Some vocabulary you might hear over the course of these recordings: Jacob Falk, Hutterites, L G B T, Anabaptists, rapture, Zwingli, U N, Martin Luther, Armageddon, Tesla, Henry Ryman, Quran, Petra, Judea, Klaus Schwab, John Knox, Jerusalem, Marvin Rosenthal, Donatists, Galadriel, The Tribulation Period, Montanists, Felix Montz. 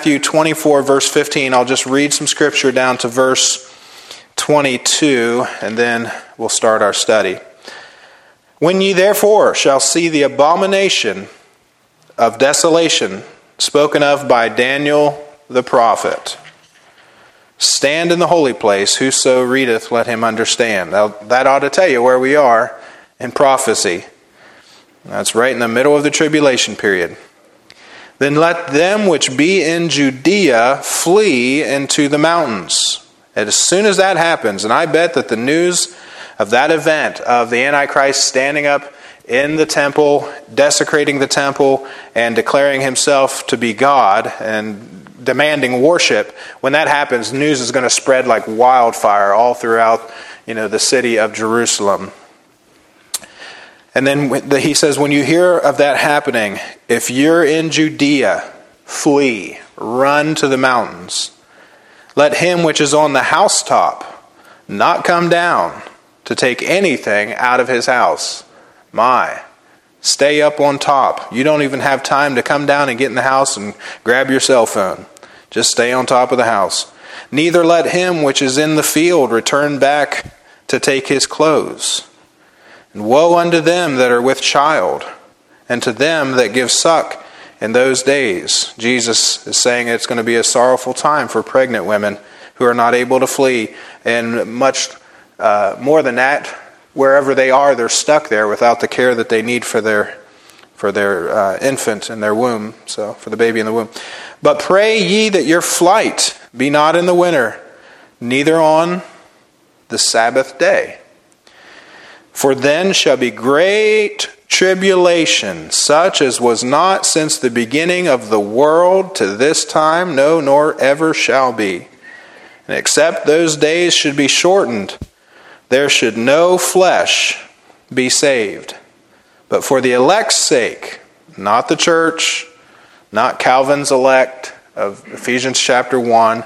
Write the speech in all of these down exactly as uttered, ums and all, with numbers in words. Matthew twenty-four, verse fifteen. I'll just read some scripture down to verse twenty-two, and then we'll start our study. When ye therefore shall see the abomination of desolation spoken of by Daniel the prophet, stand in the holy place, whoso readeth, let him understand. Now, that ought to tell you where we are in prophecy. That's right in the middle of the tribulation period. Then let them which be in Judea flee into the mountains. And as soon as that happens, and I bet that the news of that event, of the Antichrist standing up in the temple, desecrating the temple, and declaring himself to be God, and demanding worship, when that happens, news is going to spread like wildfire all throughout, you know, the city of Jerusalem. And then he says, when you hear of that happening, if you're in Judea, flee, run to the mountains. Let him which is on the housetop not come down to take anything out of his house. My, stay up on top. You don't even have time to come down and get in the house and grab your cell phone. Just stay on top of the house. Neither let him which is in the field return back to take his clothes. And woe unto them that are with child, and to them that give suck in those days. Jesus is saying it's going to be a sorrowful time for pregnant women who are not able to flee. And much uh, more than that, wherever they are, they're stuck there without the care that they need for their for their uh, infant in their womb, so for the baby in the womb. But pray ye that your flight be not in the winter, neither on the Sabbath day. For then shall be great tribulation, such as was not since the beginning of the world to this time, no, nor ever shall be. And except those days should be shortened, there should no flesh be saved. But for the elect's sake, not the church, not Calvin's elect of Ephesians chapter one,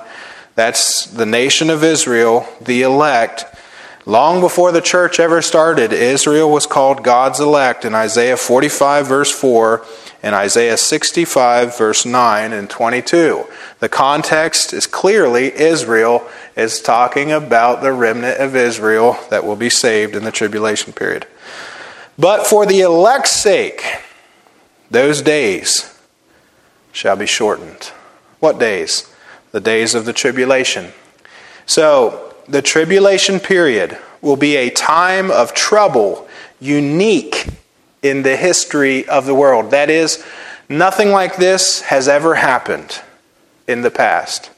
that's the nation of Israel, the elect. Long before the church ever started, Israel was called God's elect in Isaiah forty-five verse four and Isaiah sixty-five verse nine and twenty-two. The context is clearly Israel is talking about the remnant of Israel that will be saved in the tribulation period. But for the elect's sake, those days shall be shortened. What days? The days of the tribulation. So, the tribulation period will be a time of trouble unique in the history of the world. That is, nothing like this has ever happened in the past.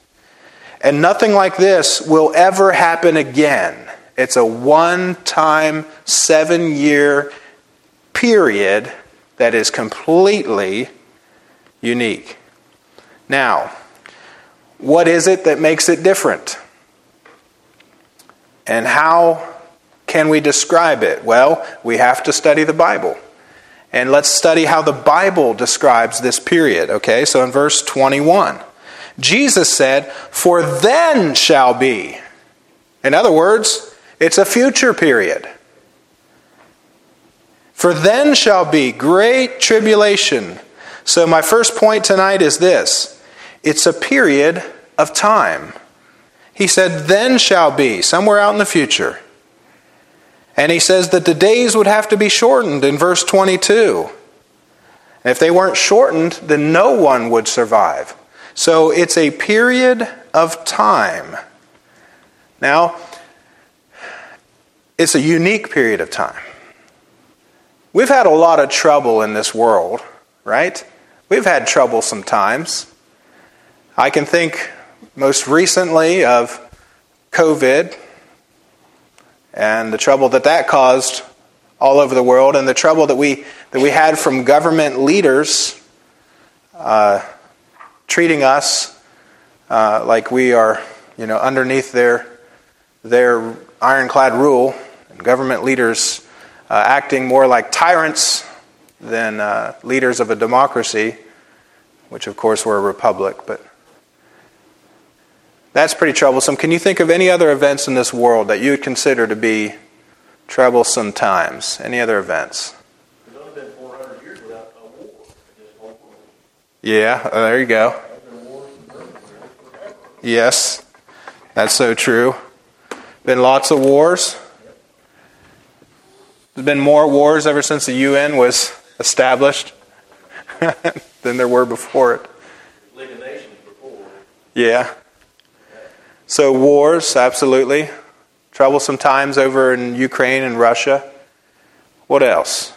And nothing like this will ever happen again. It's a one-time, seven-year period that is completely unique. Now, what is it that makes it different? And how can we describe it? Well, we have to study the Bible. And let's study how the Bible describes this period. Okay, so in verse twenty-one, Jesus said, "For then shall be." In other words, it's a future period. For then shall be great tribulation. So my first point tonight is this. It's a period of time. He said, then shall be, somewhere out in the future. And he says that the days would have to be shortened in verse twenty-two. And if they weren't shortened, then no one would survive. So it's a period of time. Now, it's a unique period of time. We've had a lot of trouble in this world, right? We've had trouble sometimes. I can think most recently of COVID and the trouble that that caused all over the world, and the trouble that we that we had from government leaders uh, treating us uh, like we are, you know, underneath their their ironclad rule, and government leaders uh, acting more like tyrants than uh, leaders of a democracy, which of course we're a republic, but. That's pretty troublesome. Can you think of any other events in this world that you would consider to be troublesome times? Any other events? It's only been four hundred years without a war in this whole world. Yeah, there you go. There's been wars since Yes, that's so true. Been lots of wars. There's been more wars ever since the U N was established than there were before it. League of Nations before. Yeah. So wars, absolutely. Troublesome times over in Ukraine and Russia. What else?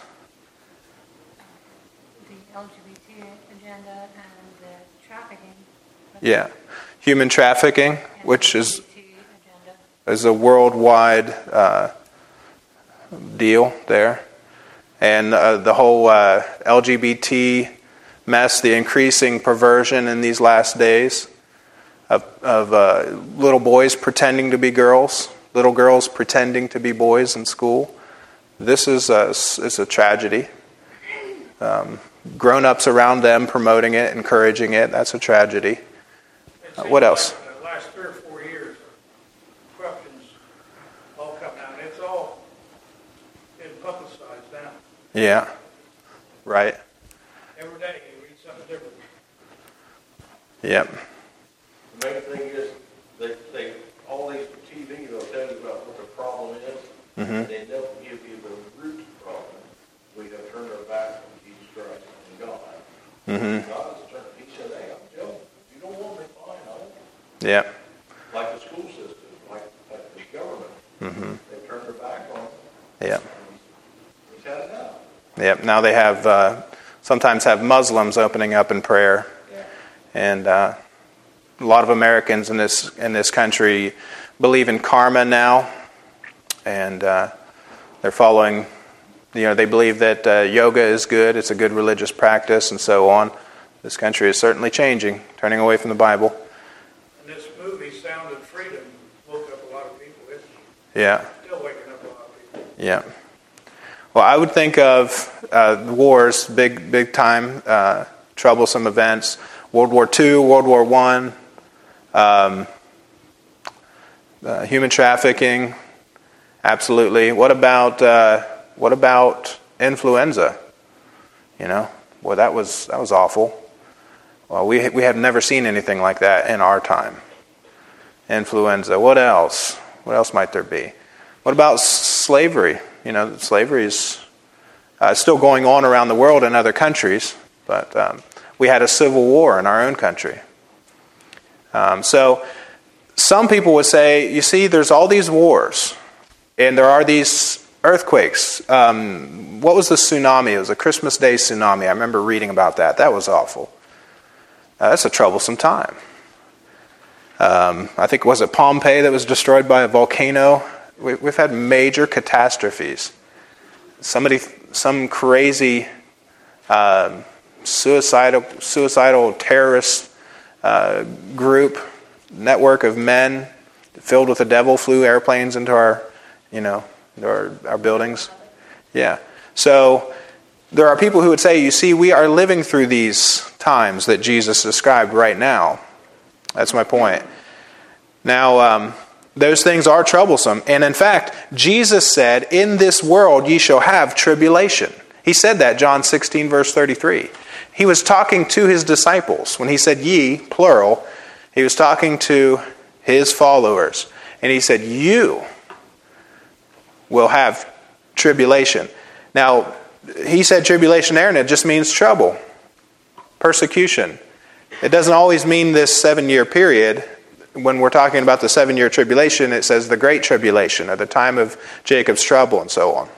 The L G B T agenda and the trafficking. Yeah. Human trafficking, which is is a worldwide uh, deal there. And uh, the whole uh, L G B T mess, the increasing perversion in these last days of, of uh, little boys pretending to be girls, little girls pretending to be boys in school. This is a, it's a tragedy. Um, grown-ups around them promoting it, encouraging it, that's a tragedy. Uh, what else? The last three or four years, corruption's all come out. It's all been publicized now. Yeah, right. Every day you read something different. Yep. The main thing is, they, they all these T V, they'll tell you about what the problem is, mm-hmm. and they don't give you the root problem. We have turned our back on Jesus Christ and God. Mm-hmm. God has turned. He said, hey, I'm telling you, you don't want me. Yeah. Like the school system, like, like the government. Mm-hmm. They turned their back on it. Yeah. He's had it out. Yep. Now they have, uh, sometimes have Muslims opening up in prayer. Yeah. And uh, a lot of Americans in this in this country believe in karma now. And uh, they're following, you know, they believe that uh, yoga is good. It's a good religious practice and so on. This country is certainly changing, turning away from the Bible. Yeah. Still waking up a lot of people. Yeah. Well, I would think of uh, wars, big, big time, uh, troublesome events. World War Two, World War One, um, uh, human trafficking. Absolutely. What about uh, what about influenza? You know, well, that was that was awful. Well, we we have never seen anything like that in our time. Influenza. What else? What else might there be? What about slavery? You know, slavery is uh, still going on around the world in other countries, but um, we had a civil war in our own country. Um, so some people would say, you see, there's all these wars, and there are these earthquakes. Um, what was the tsunami? It was a Christmas Day tsunami. I remember reading about that. That was awful. Uh, that's a troublesome time. Um, I think, was it Pompeii that was destroyed by a volcano? We, we've had major catastrophes. Somebody, some crazy uh, suicidal, suicidal terrorist uh, group, network of men filled with the devil flew airplanes into our, you know, into our, our buildings. Yeah. So there are people who would say, you see, we are living through these times that Jesus described right now. That's my point. Now, um, those things are troublesome. And in fact, Jesus said, in this world ye shall have tribulation. He said that, John sixteen, verse thirty-three. He was talking to his disciples. When he said ye, plural, he was talking to his followers. And he said, you will have tribulation. Now, he said tribulation there, and it just means trouble, persecution. It doesn't always mean this seven-year period. When we're talking about the seven-year tribulation, it says the Great Tribulation, or the time of Jacob's trouble, and so on.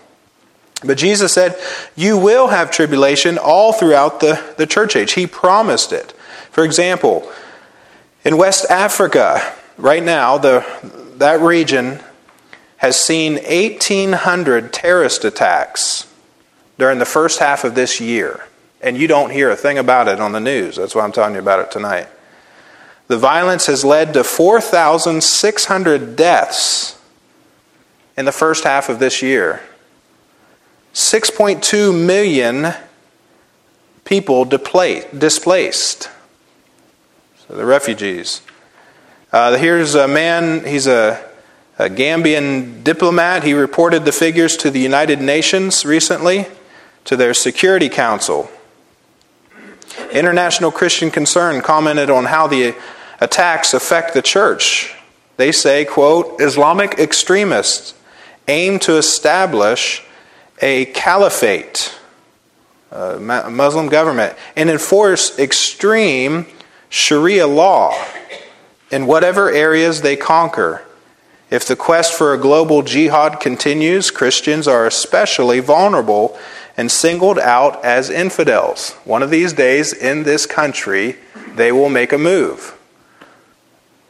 But Jesus said, you will have tribulation all throughout the, the church age. He promised it. For example, in West Africa, right now, the that region has seen eighteen hundred terrorist attacks during the first half of this year. And you don't hear a thing about it on the news. That's why I'm telling you about it tonight. The violence has led to four thousand six hundred deaths in the first half of this year. six point two million people displaced. So the refugees. Uh, here's a man, he's a, a Gambian diplomat. He reported the figures to the United Nations recently, to their Security Council. International Christian Concern commented on how the attacks affect the church. They say, quote, Islamic extremists aim to establish a caliphate, a Muslim government, and enforce extreme Sharia law in whatever areas they conquer. If the quest for a global jihad continues, Christians are especially vulnerable and singled out as infidels. One of these days in this country, they will make a move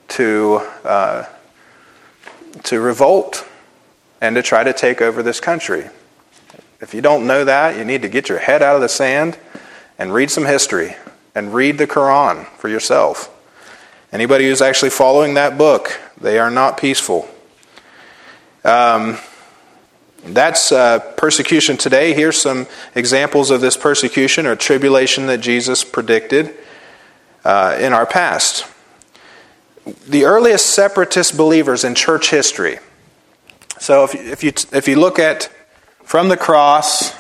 to uh, to revolt and to try to take over this country. If you don't know that, you need to get your head out of the sand and read some history and read the Quran for yourself. Anybody who's actually following that book, they are not peaceful. Um, that's uh, persecution today. Here's some examples of this persecution or tribulation that Jesus predicted uh, in our past. The earliest separatist believers in church history. So if, if you if you look at from the cross,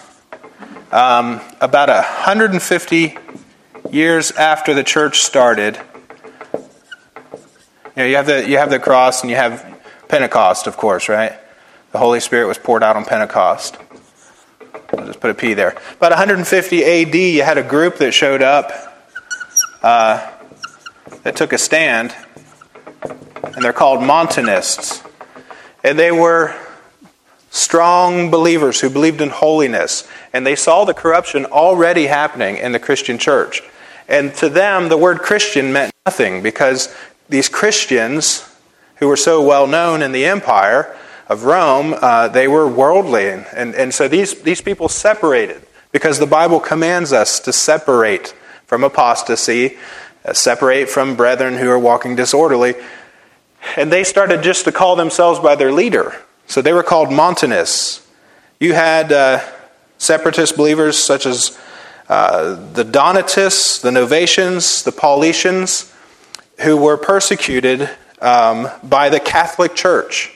um, about one hundred fifty years after the church started, you know, you have the you have the cross and you have Pentecost, of course, right? The Holy Spirit was poured out on Pentecost. I'll just put a P there. About one hundred fifty A D, you had a group that showed up uh, that took a stand, and they're called Montanists. And they were strong believers who believed in holiness. And they saw the corruption already happening in the Christian church. And to them, the word Christian meant nothing, because these Christians, who were so well known in the empire of Rome, uh, they were worldly. And, and, and so these, these people separated, because the Bible commands us to separate from apostasy, uh, separate from brethren who are walking disorderly. And they started just to call themselves by their leader. So they were called Montanists. You had uh, separatist believers such as uh, the Donatists, the Novatians, the Paulicians, who were persecuted um, by the Catholic Church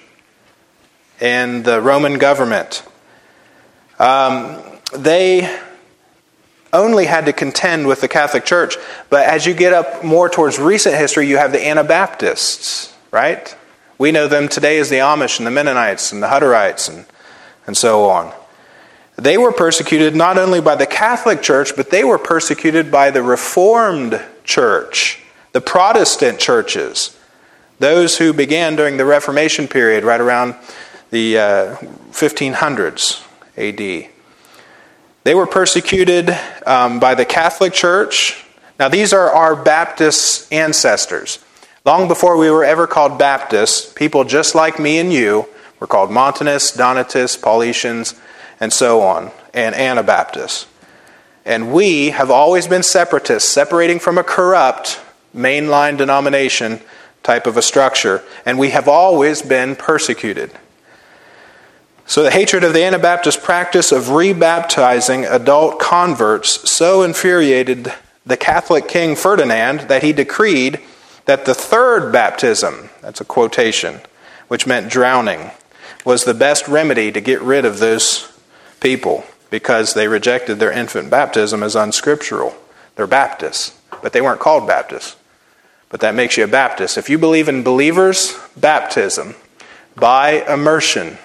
and the Roman government. Um, they only had to contend with the Catholic Church, but as you get up more towards recent history, you have the Anabaptists, right? We know them today as the Amish and the Mennonites and the Hutterites and, and so on. They were persecuted not only by the Catholic Church, but they were persecuted by the Reformed Church, the Protestant churches, those who began during the Reformation period right around the uh, fifteen hundreds A D. They were persecuted um, by the Catholic Church. Now, these are our Baptist ancestors. Long before we were ever called Baptists, people just like me and you were called Montanists, Donatists, Paulicians, and so on, and Anabaptists. And we have always been separatists, separating from a corrupt mainline denomination type of a structure, and we have always been persecuted. So the hatred of the Anabaptist practice of rebaptizing adult converts so infuriated the Catholic King Ferdinand that he decreed that the third baptism, that's a quotation, which meant drowning, was the best remedy to get rid of those people, because they rejected their infant baptism as unscriptural. They're Baptists, but they weren't called Baptists. But that makes you a Baptist. If you believe in believers' baptism by immersion,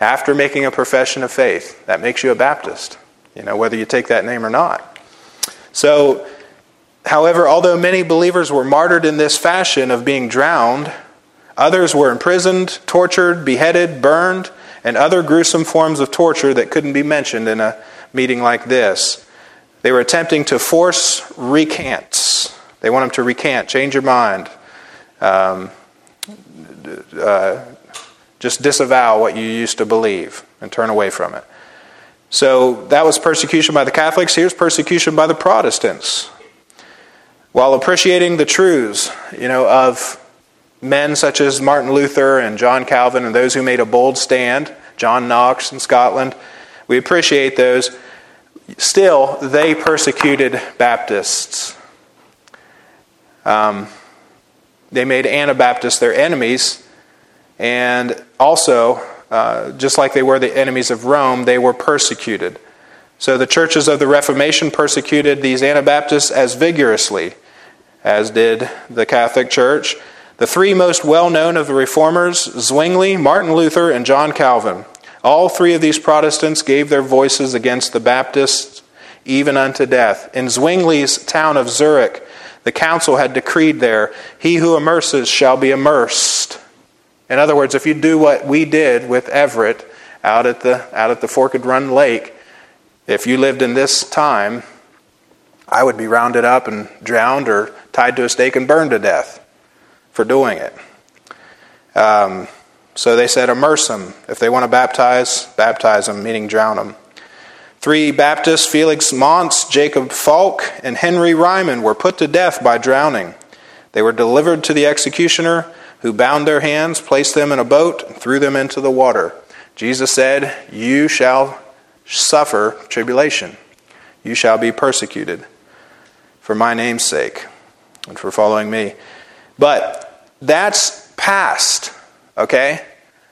after making a profession of faith, that makes you a Baptist, you know, whether you take that name or not. So, however, although many believers were martyred in this fashion of being drowned, others were imprisoned, tortured, beheaded, burned, and other gruesome forms of torture that couldn't be mentioned in a meeting like this. They were attempting to force recants. They want them to recant, change your mind, um, uh, just disavow what you used to believe and turn away from it. So that was persecution by the Catholics. Here's persecution by the Protestants. While appreciating the truths, you know, of men such as Martin Luther and John Calvin and those who made a bold stand, John Knox in Scotland, we appreciate those. Still, they persecuted Baptists. Um, they made Anabaptists their enemies. And also, uh, just like they were the enemies of Rome, they were persecuted. So the churches of the Reformation persecuted these Anabaptists as vigorously as did the Catholic Church. The three most well-known of the reformers, Zwingli, Martin Luther, and John Calvin. All three of these Protestants gave their voices against the Baptists, even unto death. In Zwingli's town of Zurich, the council had decreed there, "He who immerses shall be immersed." In other words, if you do what we did with Everett out at the out at the Forked Run Lake, if you lived in this time, I would be rounded up and drowned or tied to a stake and burned to death for doing it. Um, so they said, immerse them. If they want to baptize, baptize them, meaning drown them. Three Baptists, Felix Montz, Jacob Falk, and Henry Ryman, were put to death by drowning. They were delivered to the executioner, who bound their hands, placed them in a boat, and threw them into the water. Jesus said, "You shall suffer tribulation. You shall be persecuted for my name's sake and for following me." But that's past, okay?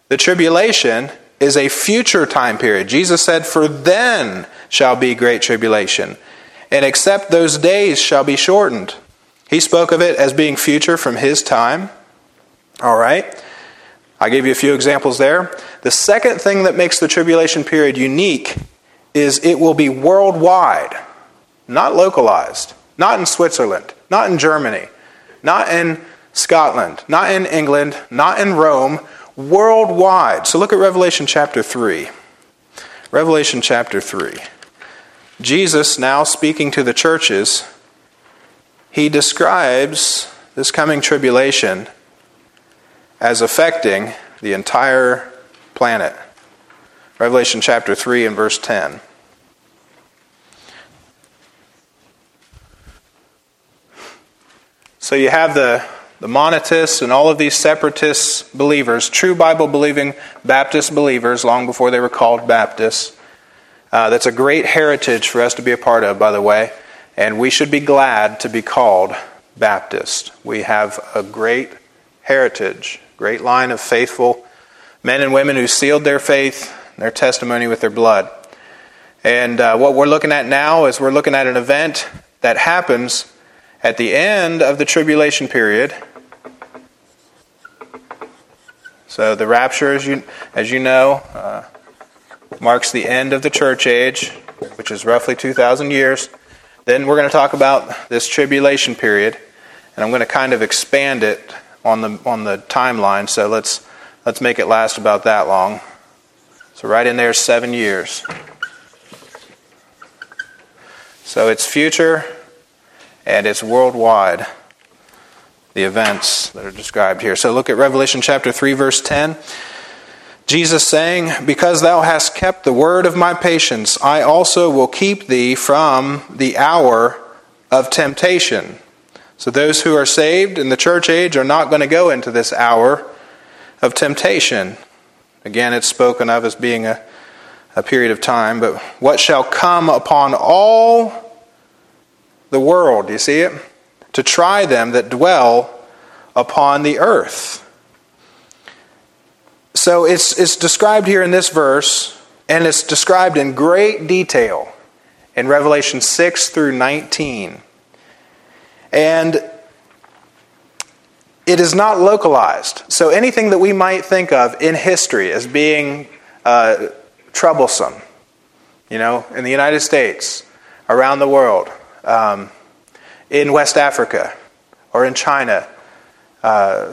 The tribulation is a future time period. Jesus said, "For then shall be great tribulation, and except those days shall be shortened." He spoke of it as being future from his time. All right? I gave you a few examples there. The second thing that makes the tribulation period unique is it will be worldwide, not localized, not in Switzerland, not in Germany, not in Scotland, not in England, not in Rome, worldwide. So look at Revelation chapter three. Revelation chapter three. Jesus, now speaking to the churches, he describes this coming tribulation as affecting the entire planet. Revelation chapter three and verse ten. So you have the The Monatists and all of these separatist believers, true Bible-believing Baptist believers, long before they were called Baptists. Uh, that's a great heritage for us to be a part of, by the way. And we should be glad to be called Baptist. We have a great heritage, great line of faithful men and women who sealed their faith and their testimony with their blood. And uh, what we're looking at now is we're looking at an event that happens at the end of the tribulation period. So the rapture, as you, as you know, uh, marks the end of the church age, which is roughly two thousand years. Then we're going to talk about this tribulation period, and I'm going to kind of expand it on the on the timeline. So let's let's make it last about that long. So right in there, seven years. So it's future, and it's worldwide, the events that are described here. So look at Revelation chapter three, verse ten. Jesus saying, "Because thou hast kept the word of my patience, I also will keep thee from the hour of temptation." So those who are saved in the church age are not going to go into this hour of temptation. Again, it's spoken of as being a, a period of time. But what shall come upon all the world, do you see it? To try them that dwell upon the earth. So it's it's described here in this verse, and it's described in great detail in Revelation six through nineteen. And it is not localized. So anything that we might think of in history as being uh, troublesome, you know, in the United States, around the world, Um, in West Africa, or in China, uh,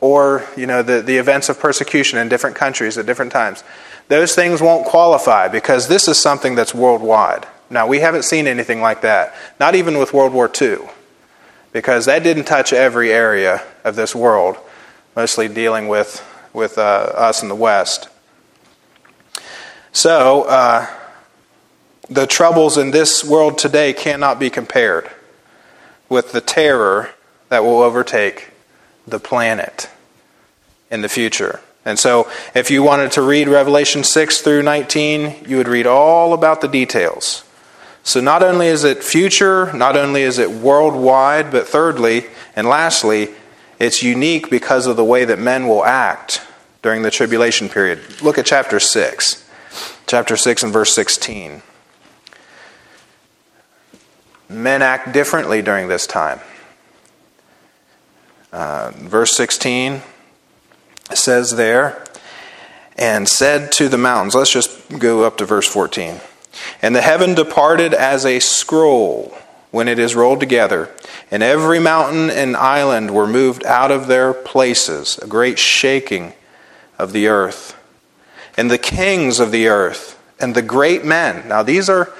or you know the, the events of persecution in different countries at different times, those things won't qualify because this is something that's worldwide. Now, we haven't seen anything like that, not even with World War Two, because that didn't touch every area of this world, mostly dealing with, with uh, us in the West. So, uh, the troubles in this world today cannot be compared with the terror that will overtake the planet in the future. And so, if you wanted to read Revelation six through nineteen, you would read all about the details. So not only is it future, not only is it worldwide, but thirdly and lastly, it's unique because of the way that men will act during the tribulation period. Look at chapter six. Chapter six and verse sixteen. Men act differently during this time. Uh, verse sixteen says there, and said to the mountains. Let's just go up to verse fourteen. And the heaven departed as a scroll when it is rolled together, and every mountain and island were moved out of their places, a great shaking of the earth. And the kings of the earth, and the great men. Now these are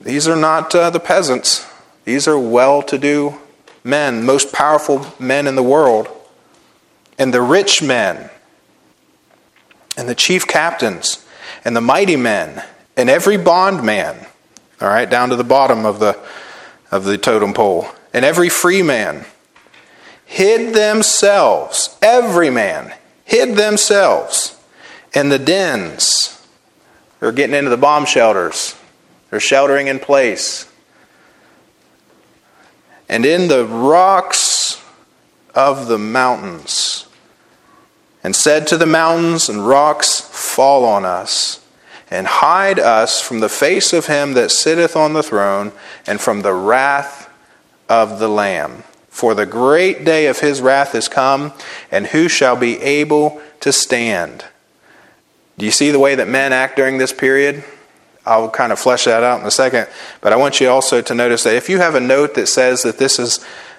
these are not uh, the peasants. These are well-to-do men, most powerful men in the world. And the rich men, and the chief captains, and the mighty men, and every bondman, all right, down to the bottom of the of the totem pole, and every free man hid themselves, every man hid themselves in the dens. They're getting into the bomb shelters. They're sheltering in place. And in the rocks of the mountains. And said to the mountains and rocks, fall on us, and hide us from the face of him that sitteth on the throne, and from the wrath of the Lamb. For the great day of his wrath is come, and who shall be able to stand? Do you see the way that men act during this period? I'll kind of flesh that out in a second, but I want you also to notice that if you have a note that says that this is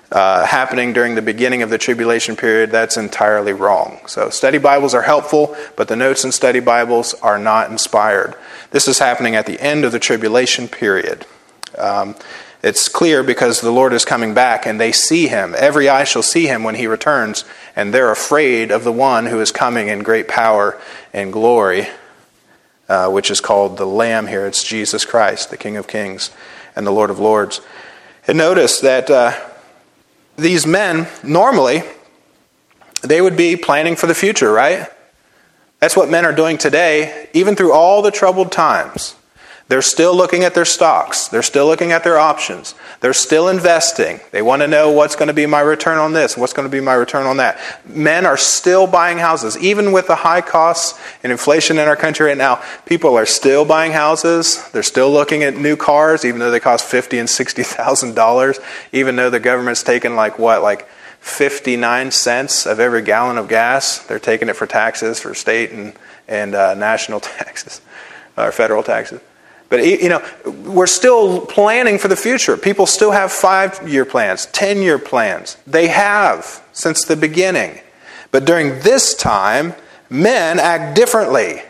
Uh, happening during the beginning of the tribulation period, that's entirely wrong. So study Bibles are helpful, but the notes in study Bibles are not inspired. This is happening at the end of the tribulation period. Um, it's clear because the Lord is coming back and they see him. Every eye shall see him when he returns, and they're afraid of the one who is coming in great power and glory, uh, which is called the Lamb here. It's Jesus Christ, the King of Kings and the Lord of Lords. And notice that Uh, These men, normally, they would be planning for the future, right? That's what men are doing today, even through all the troubled times. They're still looking at their stocks. They're still looking at their options. They're still investing. They want to know what's going to be my return on this, what's going to be my return on that. Men are still buying houses. Even with the high costs and inflation in our country right now, people are still buying houses. They're still looking at new cars, even though they cost fifty thousand dollars and sixty thousand dollars, even though the government's taking like what, like fifty-nine cents of every gallon of gas. They're taking it for taxes, for state and, and uh, national taxes, or federal taxes. But, you know, we're still planning for the future. People still have five-year plans, ten-year plans. They have since the beginning. But during this time, men act differently.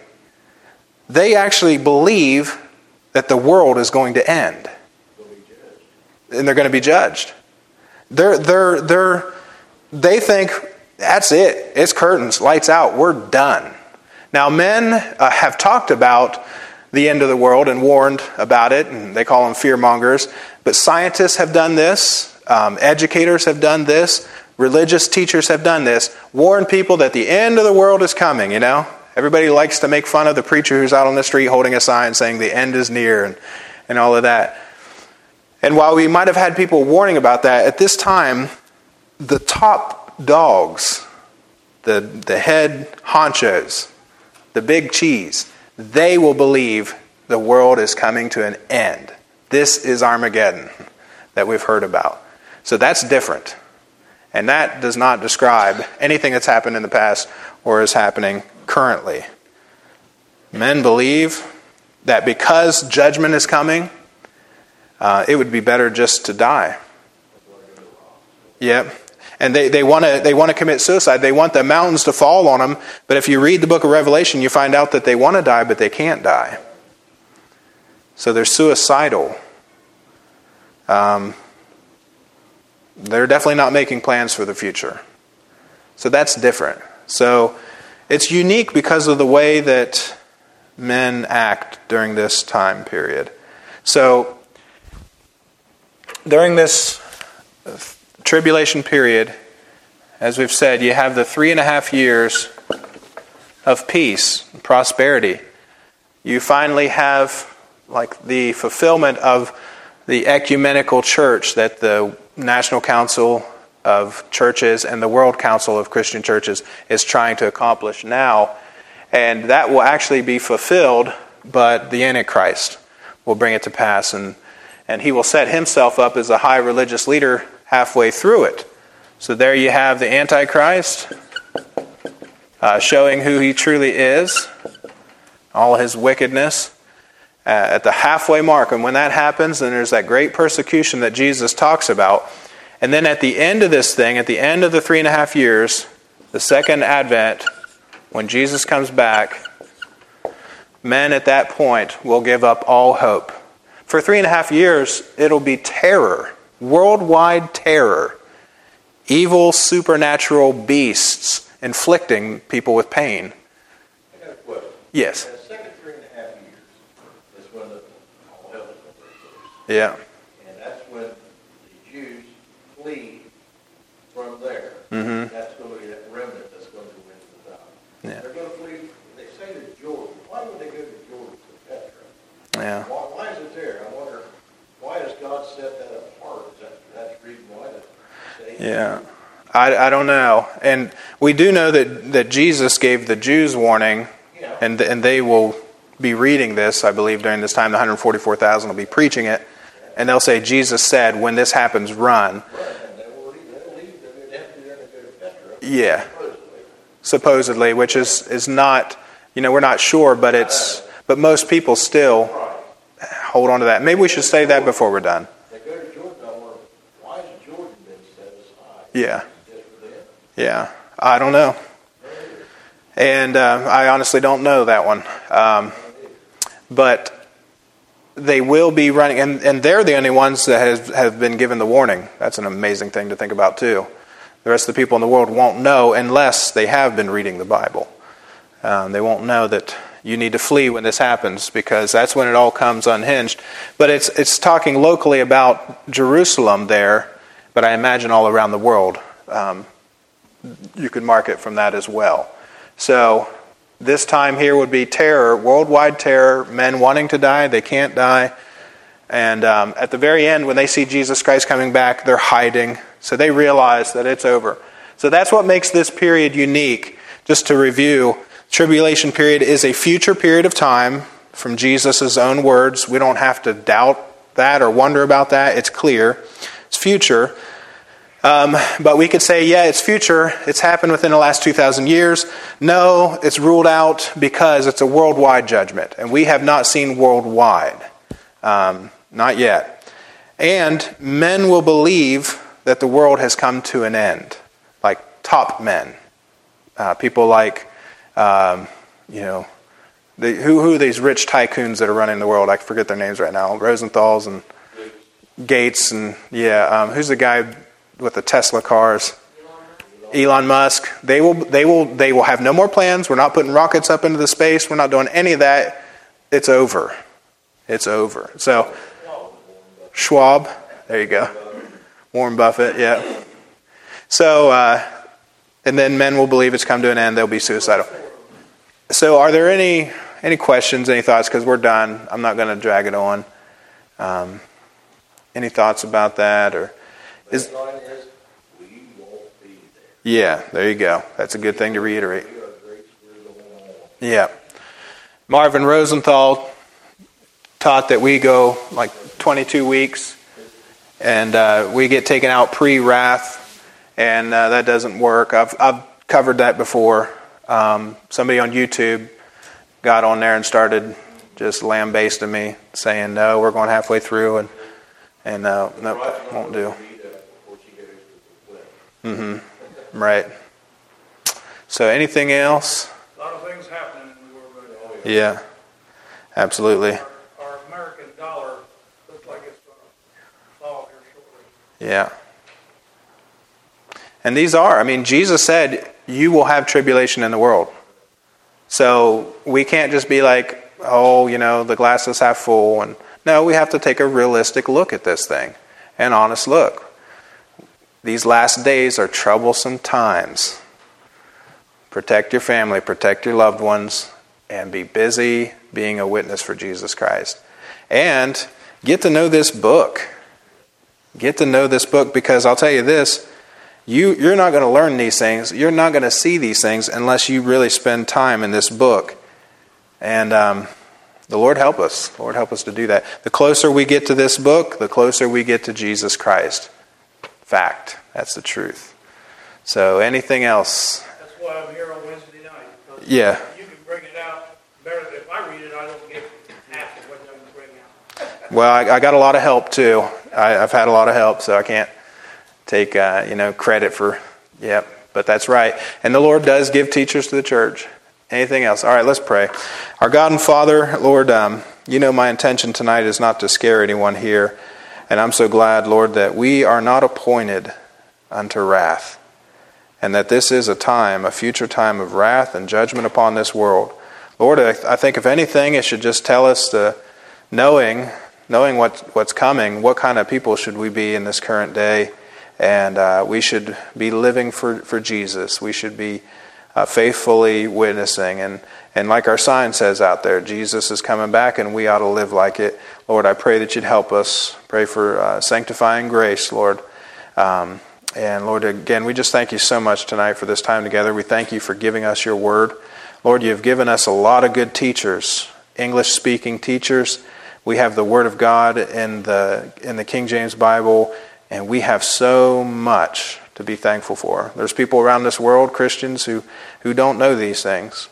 They actually believe that the world is going to end. And they're going to be judged. They're, they're, they're, they think, that's it. It's curtains, lights out, we're done. Now, men uh, have talked about the end of the world and warned about it, and they call them fearmongers. But scientists have done this, um, educators have done this, religious teachers have done this, warn people that the end of the world is coming, you know? Everybody likes to make fun of the preacher who's out on the street holding a sign saying the end is near and, and all of that. And while we might have had people warning about that, at this time, the top dogs, the, the head honchos, the big cheese, they will believe the world is coming to an end. This is Armageddon that we've heard about. So that's different. And that does not describe anything that's happened in the past or is happening currently. Men believe that because judgment is coming, uh, it would be better just to die. Yep. And they, they want to they want to commit suicide. They want the mountains to fall on them. But if you read the book of Revelation, you find out that they want to die, but they can't die. So they're suicidal. Um, they're definitely not making plans for the future. So that's different. So it's unique because of the way that men act during this time period. So during this tribulation period, as we've said, you have the three and a half years of peace and prosperity. You finally have like the fulfillment of the ecumenical church that the National Council of Churches and the World Council of Christian Churches is trying to accomplish now. And that will actually be fulfilled, but the Antichrist will bring it to pass, and, and he will set himself up as a high religious leader halfway through it. So there you have the Antichrist, uh, showing who he truly is, all his wickedness, uh, at the halfway mark. And when that happens, then there's that great persecution that Jesus talks about. And then at the end of this thing, at the end of the three and a half years, the second advent, when Jesus comes back, men at that point will give up all hope. For three and a half years, it'll be terror, worldwide terror, evil supernatural beasts inflicting people with pain. I got a question. Yes. The second three and a half years is when the all hell is over. Yeah. And that's when the Jews flee from there. Mm-hmm. That's going to be that remnant that's going to go into the battle. Yeah. They're going to flee. They say to Jordan. Why would they go to Jordan to Petra? Yeah. Why, why is it there? I wonder, why has God set that apart? Is that, that's the reason why that Yeah, I, I don't know. And we do know that, that Jesus gave the Jews warning, yeah. and and they will be reading this, I believe, during this time. The one hundred forty-four thousand will be preaching it, and they'll say, Jesus said, when this happens, run. Right. And they will leave, they'll leave, they're going to go to Petra. Yeah, supposedly. supposedly, which is, is not, you know, we're not sure, but it's but most people still right. hold on to that. Maybe we should say that before we're done. Yeah, yeah. I don't know, and uh, I honestly don't know that one. Um, but they will be running, and, and they're the only ones that have, have been given the warning. That's an amazing thing to think about too. The rest of the people in the world won't know unless they have been reading the Bible. Um, they won't know that you need to flee when this happens, because that's when it all comes unhinged. But it's it's talking locally about Jerusalem there. But I imagine all around the world, um, you could mark it from that as well. So this time here would be terror, worldwide terror, men wanting to die, they can't die. And um, at the very end, when they see Jesus Christ coming back, they're hiding. So they realize that it's over. So that's what makes this period unique. Just to review, tribulation period is a future period of time from Jesus' own words. We don't have to doubt that or wonder about that. It's clear. It's future. Um, but we could say, yeah, it's future. It's happened within the last two thousand years. No, it's ruled out because it's a worldwide judgment. And we have not seen worldwide. Um, not yet. And men will believe that the world has come to an end. Like top men. Uh, people like, um, you know, the, who, who are these rich tycoons that are running the world? I forget their names right now. Rosenthal's and Gates and, yeah, um, who's the guy with the Tesla cars? Elon Musk. They will they will, they will have no more plans. We're not putting rockets up into the space. We're not doing any of that. It's over. It's over. So, Schwab. There you go. Warren Buffett, yeah. So, uh, and then men will believe it's come to an end. They'll be suicidal. So, are there any, any questions, any thoughts? Because we're done. I'm not going to drag it on. Um... Any thoughts about that, or is? Yeah, there you go. That's a good thing to reiterate. Yeah, Marvin Rosenthal taught that we go like twenty-two weeks, and uh, we get taken out pre-wrath, and uh, that doesn't work. I've I've covered that before. Um, somebody on YouTube got on there and started just lambasting me, saying no, we're going halfway through, and. And uh, no, nope, won't do. Mm-hmm. Right. So anything else? A lot of things happening in the world. Yeah, absolutely. Our, our American dollar looks like it's going to fall here shortly. Yeah. And these are, I mean, Jesus said, you will have tribulation in the world. So we can't just be like, oh, you know, the glass is half full and... No, we have to take a realistic look at this thing. An honest look. These last days are troublesome times. Protect your family, protect your loved ones, and be busy being a witness for Jesus Christ. And get to know this book. Get to know this book, because I'll tell you this, you, you're not going to learn these things, you're not going to see these things unless you really spend time in this book. And... um The Lord help us. Lord help us to do that. The closer we get to this book, the closer we get to Jesus Christ. Fact. That's the truth. So anything else? That's why I'm here on Wednesday night. Yeah. You can bring it out better than if I read it. I don't get half of what I'm bringing out. Well, I, I got a lot of help too. I, I've had a lot of help, so I can't take uh, you know credit for. Yep, but that's right. And the Lord does give teachers to the church. Anything else? All right, let's pray. Our God and Father, Lord, um, you know my intention tonight is not to scare anyone here. And I'm so glad, Lord, that we are not appointed unto wrath. And that this is a time, a future time of wrath and judgment upon this world. Lord, I think if anything, it should just tell us the knowing, knowing what, what's coming, what kind of people should we be in this current day. And uh, we should be living for, for Jesus. We should be uh, faithfully witnessing. And, and like our sign says out there, Jesus is coming back and we ought to live like it. Lord, I pray that you'd help us. Pray for uh, sanctifying grace, Lord. Um, And Lord, again, we just thank you so much tonight for this time together. We thank you for giving us your word. Lord, you've given us a lot of good teachers, English-speaking teachers. We have the word of God in the in the King James Bible, and we have so much to be thankful for. There's people around this world, Christians, who, who don't know these things.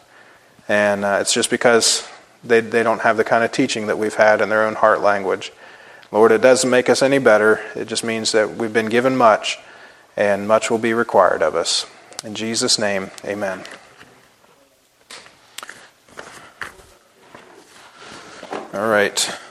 And uh, it's just because they they don't have the kind of teaching that we've had in their own heart language. Lord, it doesn't make us any better. It just means that we've been given much. And much will be required of us. In Jesus' name, amen. All right.